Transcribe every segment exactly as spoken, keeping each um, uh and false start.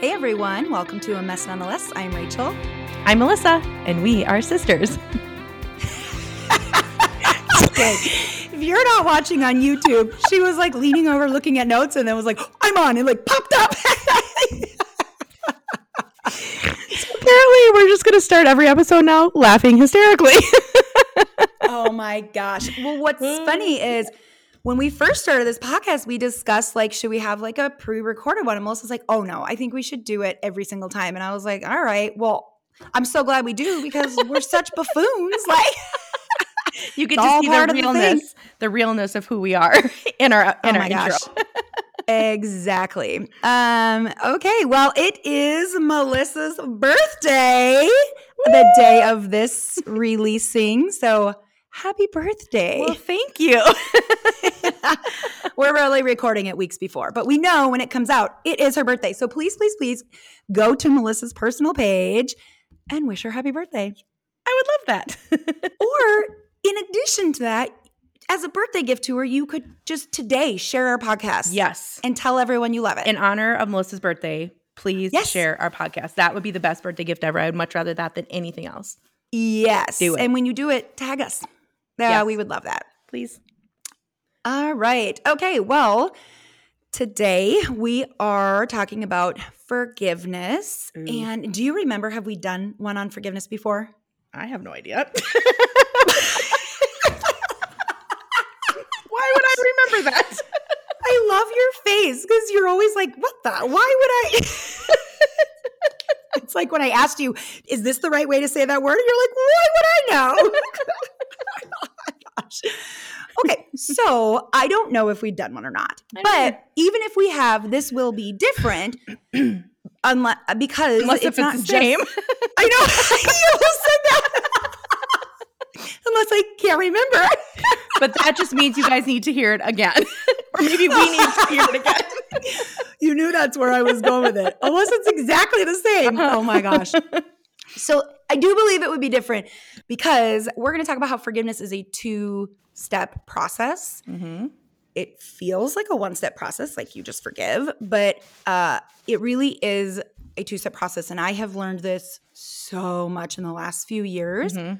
Hey everyone, welcome to A Mess Nonetheless. I'm Rachel. I'm Melissa, and we are sisters. Okay. If you're not watching on YouTube, she was like leaning over looking at notes and then was like, I'm on, and like popped up. So apparently we're just going to start every episode now laughing hysterically. Oh my gosh. Well, what's funny is when we first started this podcast, we discussed like, should we have like a pre-recorded one? And Melissa's like, oh no, I think we should do it every single time. And I was like, all right, well, I'm so glad we do because we're such buffoons. Like you get to see the realness, the, the realness of who we are in our in oh our intro. Exactly. Um, okay. Well, it is Melissa's birthday, Woo! The day of this releasing. So happy birthday. Well, thank you. We're really recording it weeks before, but we know when it comes out, it is her birthday. So please, please, please go to Melissa's personal page and wish her happy birthday. I would love that. Or in addition to that, as a birthday gift to her, you could just today share our podcast. Yes. And tell everyone you love it. In honor of Melissa's birthday, please yes. share our podcast. That would be the best birthday gift ever. I would much rather that than anything else. Yes. Do it. And when you do it, tag us. Yeah, yes. We would love that. Please. All right. Okay. Well, today we are talking about forgiveness. Ooh. And do you remember, have we done one on forgiveness before? I have no idea. Why would I remember that? I love your face because you're always like, what the? Why would I? It's like when I asked you, is this the right way to say that word? And you're like, why would I know? Oh my gosh. Okay, so I don't know if we've done one or not. But even if we have, this will be different unless, because unless it's, it's not the same. I know. You almost said that. Unless I can't remember. But that just means you guys need to hear it again. Or maybe we need to hear it again. You knew that's where I was going with it. Unless it's exactly the same. Oh my gosh. So I do believe it would be different because we're going to talk about how forgiveness is a two-step process. Mm-hmm. It feels like a one-step process, like you just forgive, but uh, it really is a two-step process. And I have learned this so much in the last few years. Mm-hmm.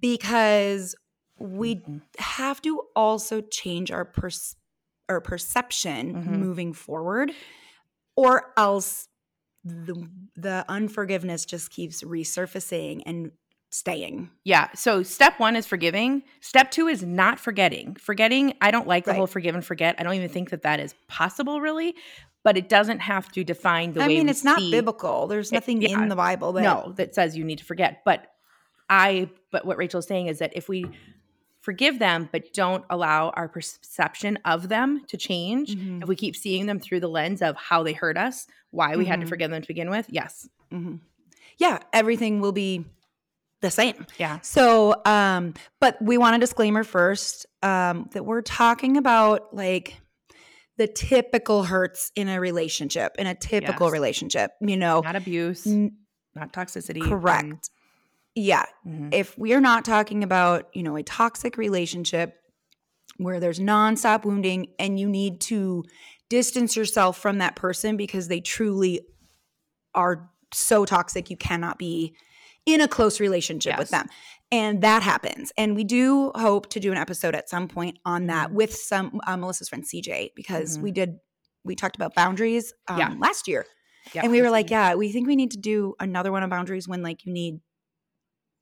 Because we have to also change our pers- our perception mm-hmm. moving forward, or else the, the unforgiveness just keeps resurfacing and staying. Yeah. So step one is forgiving. Step two is not forgetting. Forgetting, I don't like the right. whole forgive and forget. I don't even think that that is possible really, but it doesn't have to define the I way I mean, it's not see. biblical. There's nothing it, yeah, in the Bible that no, that says you need to forget, but I, but what Rachel is saying is that if we forgive them, but don't allow our perception of them to change, mm-hmm. if we keep seeing them through the lens of how they hurt us, why we mm-hmm. had to forgive them to begin with, yes. Mm-hmm. Yeah, everything will be the same. Yeah. So, um, but we want a disclaimer first um, that we're talking about like the typical hurts in a relationship, in a typical yes. relationship, you know. Not abuse, n- not toxicity. Correct. And- Yeah. Mm-hmm. If we are not talking about, you know, a toxic relationship where there's nonstop wounding and you need to distance yourself from that person because they truly are so toxic you cannot be in a close relationship yes. with them. And that happens. And we do hope to do an episode at some point on that with some uh, Melissa's friend C J because mm-hmm. we did – we talked about boundaries um, yeah. last year. Yep. And we were like, yeah, we think we need to do another one on boundaries when like you need –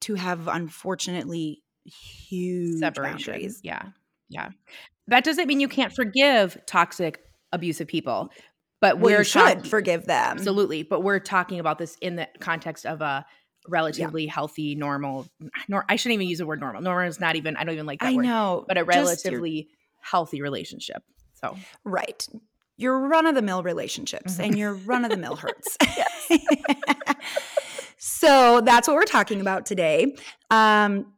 to have unfortunately huge separation. Boundaries. Yeah. Yeah. That doesn't mean you can't forgive toxic, abusive people, but well, we're you should talking, forgive them. Absolutely. But we're talking about this in the context of a relatively yeah. healthy, normal, nor, I shouldn't even use the word normal. Normal is not even, I don't even like that I word. I know. But a relatively your, healthy relationship. So. Right. Your run-of-the-mill relationships mm-hmm. and your run-of-the-mill hurts. So that's what we're talking about today. Um,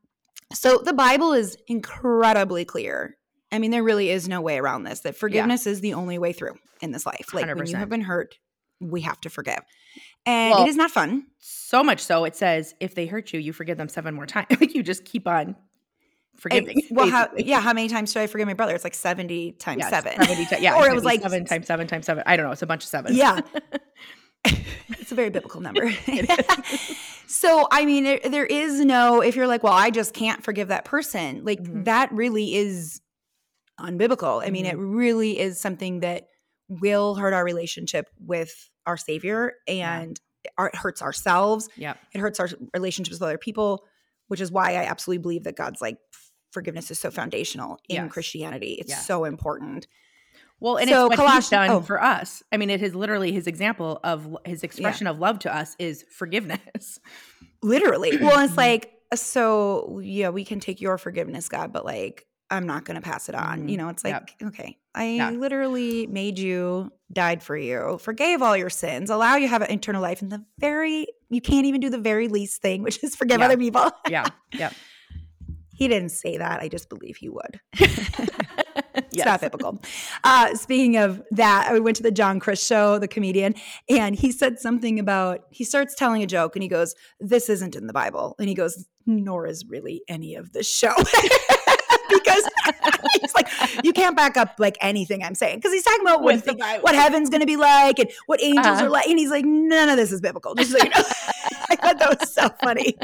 so the Bible is incredibly clear. I mean, there really is no way around this, that forgiveness yeah. is the only way through in this life. Like one hundred percent. When you have been hurt, we have to forgive. And well, it is not fun. So much so it says if they hurt you, you forgive them seven more times. You just keep on forgiving. And, well, how, yeah, how many times should I forgive my brother? It's like seventy times yes, seven. seventy t- yeah, or it was like seven times seven times seven. I don't know. It's a bunch of sevens. Yeah. It's a very biblical number. So, I mean, it, there is no, if you're like, well, I just can't forgive that person. Like, mm-hmm. that really is unbiblical. Mm-hmm. I mean, it really is something that will hurt our relationship with our Savior, and yeah. our, it hurts ourselves. Yep. It hurts our relationships with other people, which is why I absolutely believe that God's like, forgiveness is so foundational in yes. Christianity. It's yeah. so important. Well, and so it's what Colossians, he's done oh. for us. I mean, it is literally his example of his expression yeah. of love to us is forgiveness. Literally. Well, it's like, so yeah, we can take your forgiveness, God, but like, I'm not going to pass it on. Mm-hmm. You know, it's like, yep. okay, I yeah. literally made you, died for you, forgave all your sins, allow you to have an eternal life. And the very, you can't even do the very least thing, which is forgive yeah. other people. yeah. Yeah. He didn't say that. I just believe he would. It's yes. not biblical. Uh, speaking of that, I went to the John Chris show, the comedian, and he said something about – he starts telling a joke, and he goes, this isn't in the Bible. And he goes, nor is really any of this show. Because it's like, you can't back up like anything I'm saying. Because he's talking about what, the, what heaven's going to be like and what angels uh-huh. are like. And he's like, none of this is biblical. Just so you know. I thought that was so funny.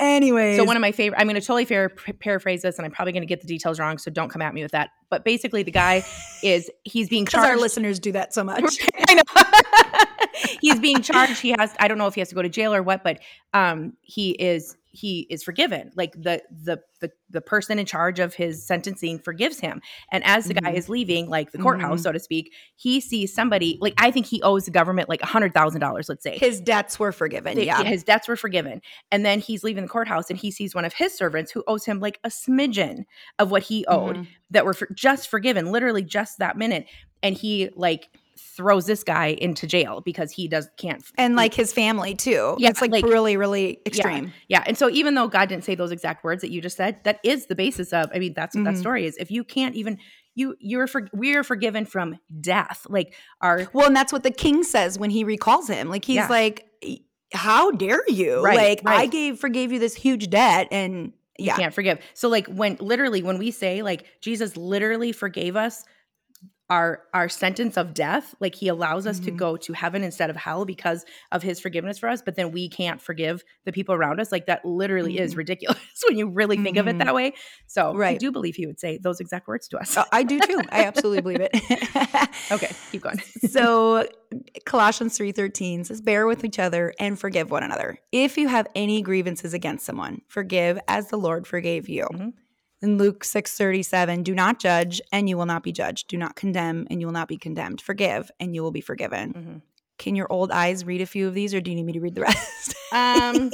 Anyways. So one of my favorite – I'm going to totally fair, paraphrase this, and I'm probably going to get the details wrong, so don't come at me with that. But basically the guy is – he's being charged. Because our listeners do that so much. I know. He's being charged. He has – I don't know if he has to go to jail or what, but um, he is – he is forgiven. Like the, the the the person in charge of his sentencing forgives him. And as the mm-hmm. guy is leaving, like the courthouse, mm-hmm. so to speak, he sees somebody, like I think he owes the government like one hundred thousand dollars, let's say. His debts were forgiven. The, yeah. His debts were forgiven. And then he's leaving the courthouse and he sees one of his servants who owes him like a smidgen of what he owed mm-hmm. that were for, just forgiven, literally just that minute. And he like throws this guy into jail because he does can't and like his family too. Yeah, it's like, like really, really extreme. Yeah, yeah. And so even though God didn't say those exact words that you just said, that is the basis of, I mean, that's what mm-hmm. that story is. If you can't even you you're for, we are forgiven from death. Like our Well, and that's what the king says when he recalls him. Like he's yeah. like, how dare you? Right, like right. I gave forgave you this huge debt and yeah. you can't forgive. So like when literally when we say like Jesus literally forgave us Our, our sentence of death, like he allows us mm-hmm. to go to heaven instead of hell because of his forgiveness for us, but then we can't forgive the people around us. Like that literally mm-hmm. is ridiculous when you really think mm-hmm. of it that way. So right. I do believe he would say those exact words to us. Oh, I do too. I absolutely believe it. Okay, keep going. So Colossians three thirteen says, bear with each other and forgive one another. If you have any grievances against someone, forgive as the Lord forgave you. Mm-hmm. In Luke six thirty-seven, do not judge and you will not be judged. Do not condemn and you will not be condemned. Forgive and you will be forgiven. Mm-hmm. Can your old eyes read a few of these or do you need me to read the rest? Um,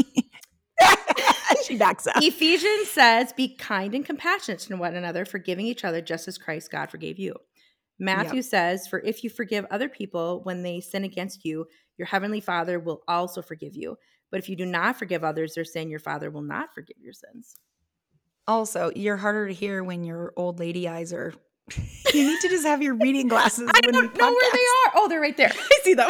she backs up. Ephesians says, be kind and compassionate to one another, forgiving each other just as Christ God forgave you. Matthew yep. says, for if you forgive other people when they sin against you, your heavenly Father will also forgive you. But if you do not forgive others their sin, your Father will not forgive your sins. Also, you're harder to hear when your old lady eyes are – you need to just have your reading glasses. I don't know where they are. Oh, they're right there. I see them.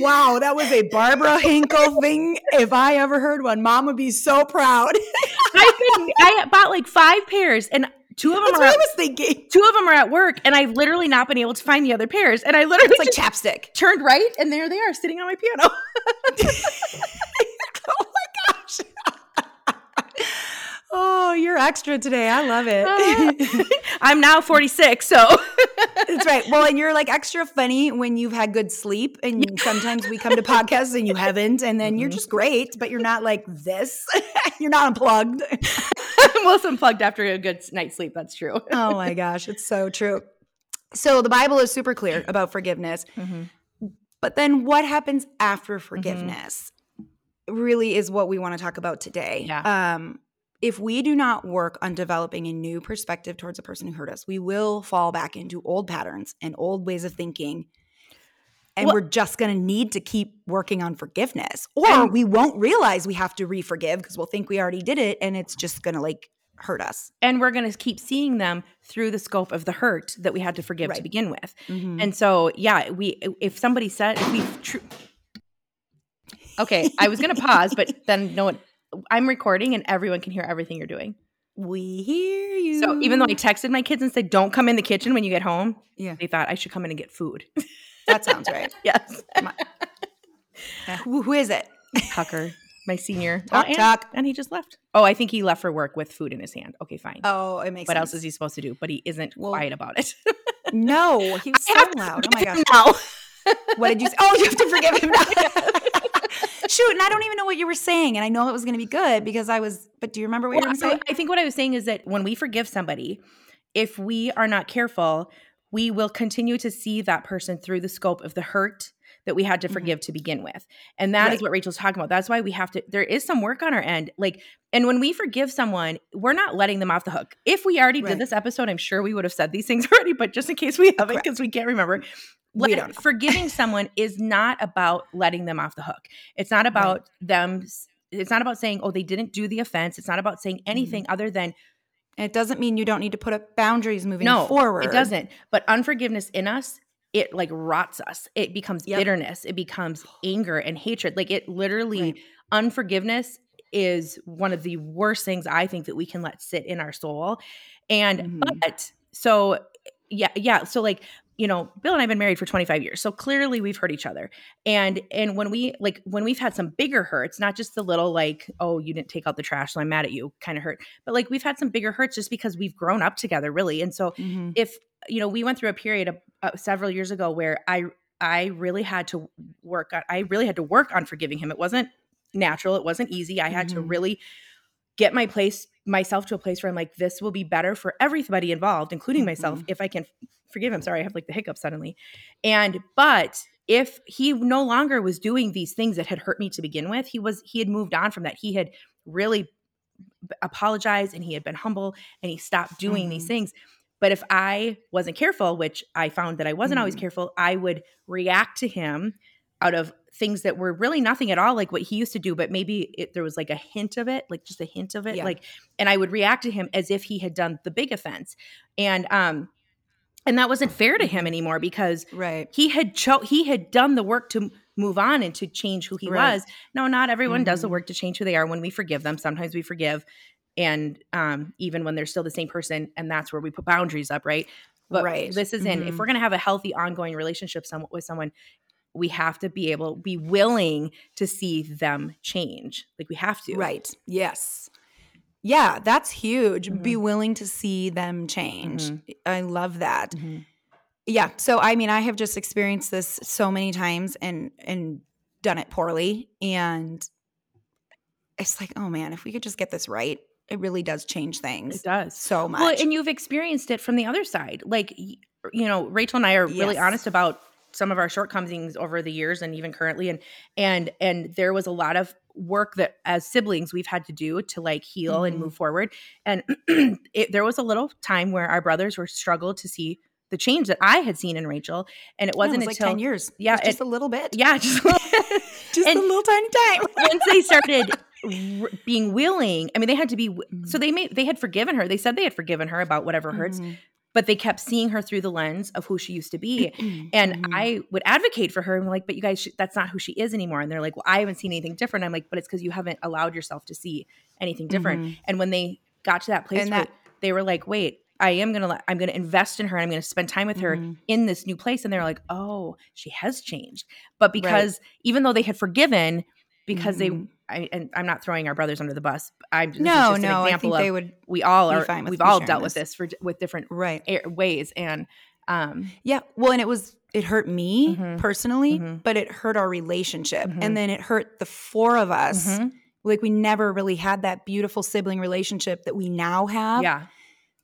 Wow, that was a Barbara Hinkle thing. If I ever heard one, Mom would be so proud. I think I bought like five pairs and – Two of them That's are. What at, I was thinking. Two of them are at work, and I've literally not been able to find the other pairs. And I literally it's like chapstick turned right, and there they are, sitting on my piano. Oh my gosh! Oh, you're extra today. I love it. Uh, I'm now forty-six, so that's right. Well, and you're like extra funny when you've had good sleep, and yeah. sometimes we come to podcasts and you haven't, and then mm-hmm. you're just great, but you're not like this. You're not unplugged. Well, unplugged after a good night's sleep. That's true. Oh my gosh. It's so true. So the Bible is super clear about forgiveness. Mm-hmm. But then what happens after forgiveness mm-hmm. really is what we want to talk about today. Yeah. Um, if we do not work on developing a new perspective towards a person who hurt us, we will fall back into old patterns and old ways of thinking. And well, we're just going to need to keep working on forgiveness, or we won't realize we have to re-forgive because we'll think we already did it, and it's just going to like hurt us. And we're going to keep seeing them through the scope of the hurt that we had to forgive right. to begin with. Mm-hmm. And so, yeah, we if somebody said if we tr- – okay, I was going to pause, but then no one – I'm recording and everyone can hear everything you're doing. We hear you. So even though I texted my kids and said, don't come in the kitchen when you get home, yeah. they thought I should come in and get food. That sounds right. Yes. My, uh, who, who is it? Tucker, my senior. Talk, oh, talk. And, and he just left. Oh, I think he left for work with food in his hand. Okay, fine. Oh, it makes what sense. What else is he supposed to do? But he isn't well, quiet about it. No, he was I so loud. Oh, my gosh. Now. What did you say? Oh, you have to forgive him now. Shoot, and I don't even know what you were saying, and I know it was going to be good because I was – but do you remember what well, you were saying? I think what I was saying is that when we forgive somebody, if we are not careful, we will continue to see that person through the scope of the hurt that we had to forgive mm-hmm. to begin with. And that right. is what Rachel's talking about. That's why we have to – there is some work on our end. Like, and when we forgive someone, we're not letting them off the hook. If we already right. did this episode, I'm sure we would have said these things already, but just in case we haven't because right. we can't remember – Let, forgiving someone is not about letting them off the hook. It's not about right. them. It's not about saying, oh, they didn't do the offense. It's not about saying anything mm-hmm. other than. And it doesn't mean you don't need to put up boundaries moving no, forward. It doesn't. But unforgiveness in us, it like rots us. It becomes yep. bitterness. It becomes anger and hatred. Like it literally, right. unforgiveness is one of the worst things I think that we can let sit in our soul. And, mm-hmm. but so, yeah, yeah. So like, you know, Bill and I have been married for twenty-five years. So clearly we've hurt each other. And and when we like when we've had some bigger hurts, not just the little like, oh, you didn't take out the trash, so I'm mad at you kind of hurt. But like we've had some bigger hurts just because we've grown up together, really. And so mm-hmm. if, you know, we went through a period of, uh, several years ago where I I really had to work on, I really had to work on forgiving him. It wasn't natural. It wasn't easy. I had mm-hmm. to really get my place myself to a place where I'm like, this will be better for everybody involved, including mm-hmm. myself, if I can forgive him. Sorry, I have like the hiccup suddenly. And but if he no longer was doing these things that had hurt me to begin with, he was he had moved on from that. He had really apologized and he had been humble and he stopped doing mm-hmm. these things. But if I wasn't careful, which I found that I wasn't mm-hmm. always careful, I would react to him out of things that were really nothing at all like what he used to do, but maybe it, there was like a hint of it, like just a hint of it. Yeah. Like, and I would react to him as if he had done the big offense. And, um, and that wasn't fair to him anymore because right. he had cho- he had done the work to move on and to change who he right. was. No, not everyone mm-hmm. does the work to change who they are when we forgive them. Sometimes we forgive. And, um, even when they're still the same person, and that's where we put boundaries up. Right. But right. this is in, mm-hmm. if we're going to have a healthy ongoing relationship some- with someone, we have to be able, be willing to see them change. Like we have to. Right. Yes. Yeah. That's huge. Mm-hmm. Be willing to see them change. Mm-hmm. I love that. Mm-hmm. Yeah. So, I mean, I have just experienced this so many times and, and done it poorly. And it's like, oh man, if we could just get this right. It really does change things. It does. So much. Well, and you've experienced it from the other side. Like, you know, Rachel and I are yes. really honest about some of our shortcomings over the years and even currently. And, and, and there was a lot of work that as siblings we've had to do to like heal mm-hmm. and move forward. And it, there was a little time where our brothers were struggled to see the change that I had seen in Rachel. And it wasn't yeah, it was until like ten years. Yeah. It, just a little bit. Yeah. Just a little, just a little tiny time. Once they started being willing, I mean, they had to be, mm-hmm. so they made, they had forgiven her. They said they had forgiven her about whatever hurts. Mm-hmm. But they kept seeing her through the lens of who she used to be. And mm-hmm. I would advocate for her. And I'm like, but you guys, that's not who she is anymore. And they're like, well, I haven't seen anything different. I'm like, but it's because you haven't allowed yourself to see anything different. Mm-hmm. And when they got to that place and where that- they were like, wait, I am going to – I'm going to invest in her and I'm going to spend time with her mm-hmm. in this new place. And they're like, oh, she has changed. But because right. even though they had forgiven – because mm-hmm. they, I, and I'm not throwing our brothers under the bus. I'm just, no, just no, an example I think of, they would. We all are. We've all dealt this. with this for with different right. air, ways, and um, yeah. Well, and it was it hurt me mm-hmm. personally, mm-hmm. but it hurt our relationship, mm-hmm. and then it hurt the four of us. Mm-hmm. Like we never really had that beautiful sibling relationship that we now have. Yeah.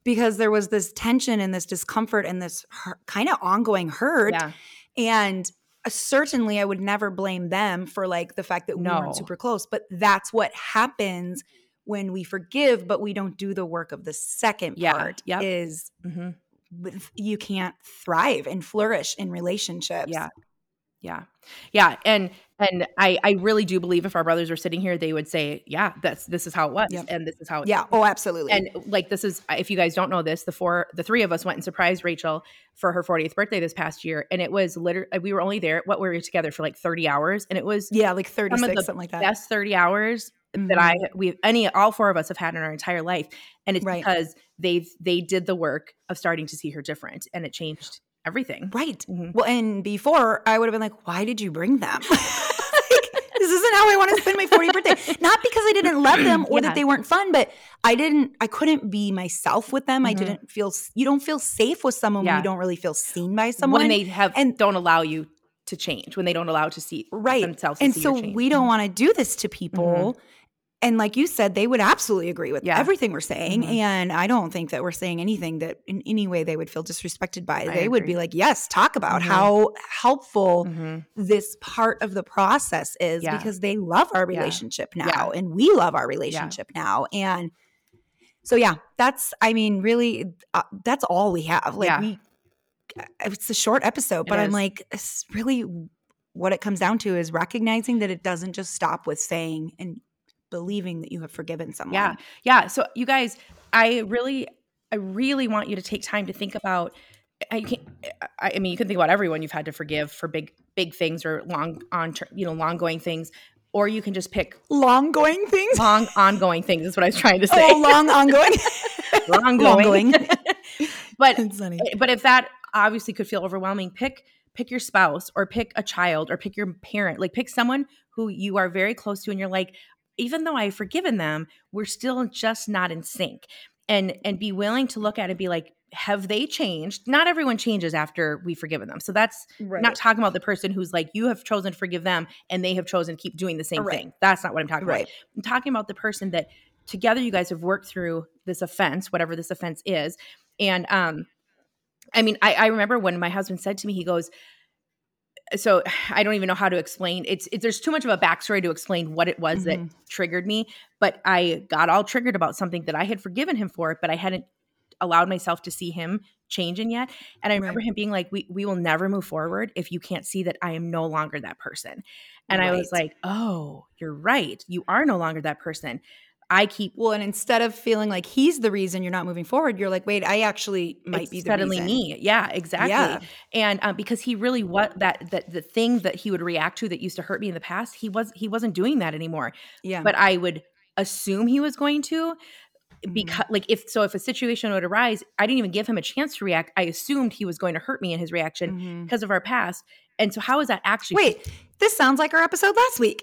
Because there was this tension and this discomfort and this kind of ongoing hurt, yeah. and. Certainly I would never blame them for like the fact that we no. weren't super close, but that's what happens when we forgive, but we don't do the work of the second yeah. part yep. is mm-hmm. you can't thrive and flourish in relationships. Yeah. Yeah. Yeah. And, and I, I really do believe if our brothers were sitting here, they would say, yeah, that's, this is how it was. Yep. And this is how it Yeah. was. Oh, absolutely. And like, this is, if you guys don't know this, the four, the three of us went and surprised Rachel for her fortieth birthday this past year. And it was literally, we were only there, what we were together for like thirty hours. And it was yeah, like thirty-six, something like that. Best thirty hours mm-hmm. that I, we, any, all four of us have had in our entire life. And it's right. because they've, they did the work of starting to see her different, and it changed everything. Right. Mm-hmm. Well, and before I would have been like, why did you bring them? This isn't how I want to spend my fortieth birthday. Not because I didn't love them or yeah. that they weren't fun, but I didn't – I couldn't be myself with them. Mm-hmm. I didn't feel – you don't feel safe with someone yeah. when you don't really feel seen by someone. When they have and, don't allow you to change, when they don't allow you to see right. themselves to and see so your change. We don't want to do this to people. Mm-hmm. And like you said, they would absolutely agree with yeah. everything we're saying. Mm-hmm. And I don't think that we're saying anything that in any way they would feel disrespected by. I they agree. Would be like, yes, talk about mm-hmm. how helpful mm-hmm. this part of the process is yeah. because they love our relationship yeah. now yeah. and we love our relationship yeah. now. And so, yeah, that's, I mean, really, uh, that's all we have. Like yeah. we, it's a short episode, but I'm like, it's really what it comes down to is recognizing that it doesn't just stop with saying and believing that you have forgiven someone. Yeah. Yeah. So you guys, I really, I really want you to take time to think about, I can't, I mean, you can think about everyone you've had to forgive for big, big things or long on, you know, long going things, or you can just pick long going things, long ongoing things is what I was trying to say. Oh, long ongoing, long going. But, but if that obviously could feel overwhelming, pick, pick your spouse or pick a child or pick your parent, like pick someone who you are very close to. And you're like, even though I've forgiven them, we're still just not in sync. And and be willing to look at it and be like, have they changed? Not everyone changes after we've forgiven them. So that's right. not talking about the person who's like, you have chosen to forgive them and they have chosen to keep doing the same right. thing. That's not what I'm talking right. about. I'm talking about the person that together you guys have worked through this offense, whatever this offense is. And um, I mean, I, I remember when my husband said to me, he goes, so I don't even know how to explain. It's it, there's too much of a backstory to explain what it was mm-hmm. that triggered me, but I got all triggered about something that I had forgiven him for, but I hadn't allowed myself to see him changing yet. And I remember right. him being like, we we will never move forward if you can't see that I am no longer that person. And right. I was like, oh, you're right. You are no longer that person. I keep – well, and instead of feeling like he's the reason you're not moving forward, you're like, wait, I actually might be the reason. Suddenly me. Yeah, exactly. Yeah. And um, because he really – what that, that the thing that he would react to that used to hurt me in the past, he, was, he wasn't doing that anymore. Yeah. But I would assume he was going to because mm-hmm. – like if – so if a situation would arise, I didn't even give him a chance to react. I assumed he was going to hurt me in his reaction mm-hmm. because of our past. And so how is that actually – wait, this sounds like our episode last week.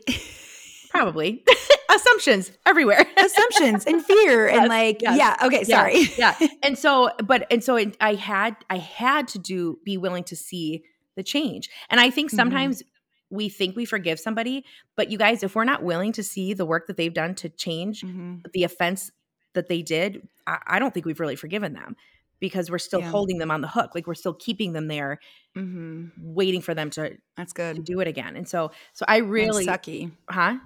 Probably. Assumptions everywhere. Assumptions and fear yes, and like, yes, yeah, okay, yeah, sorry. Yeah. And so, but, and so it, I had, I had to do, be willing to see the change. And I think sometimes mm-hmm. we think we forgive somebody, but you guys, if we're not willing to see the work that they've done to change mm-hmm. the offense that they did, I, I don't think we've really forgiven them because we're still yeah. holding them on the hook. Like we're still keeping them there mm-hmm. waiting for them to, that's good. To do it again. And so, so I really, and sucky. Huh?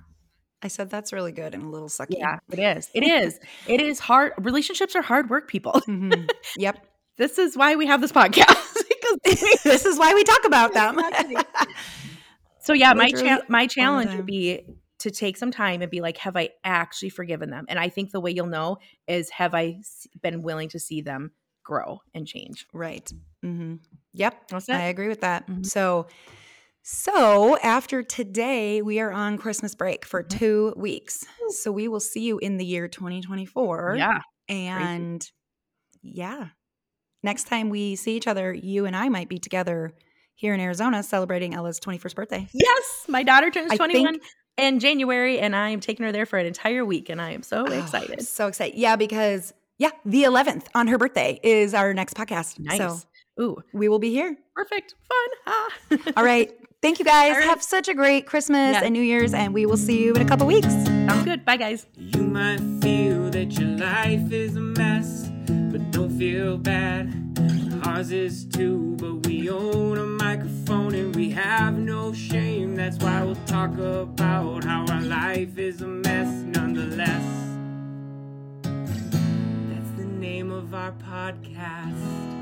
I said, that's really good and a little sucky. Yeah, it is. It is. It is hard. Relationships are hard work, people. Mm-hmm. Yep. This is why we have this podcast. Because this is why we talk about them. So yeah, literally my cha- my challenge would be to take some time and be like, have I actually forgiven them? And I think the way you'll know is, have I been willing to see them grow and change? Right. Mm-hmm. Yep. That's it. I agree with that. Mm-hmm. So So after today, we are on Christmas break for two weeks. So we will see you in the year twenty twenty-four. Yeah. And crazy. Yeah, next time we see each other, you and I might be together here in Arizona celebrating Ella's twenty-first birthday. Yes. My daughter turns I twenty-one think- in January, and I am taking her there for an entire week, and I am so oh, excited. So excited. Yeah, because yeah, the eleventh on her birthday is our next podcast. Nice. So ooh, we will be here. Perfect. Fun. Ah. All right. Thank you guys. Right. Have such a great Christmas yeah. and New Year's, and we will see you in a couple weeks. Sounds good. Bye, guys. You might feel that your life is a mess, but don't feel bad. Ours is too, but we own a microphone and we have no shame. That's why we'll talk about how our life is a mess nonetheless. That's the name of our podcast.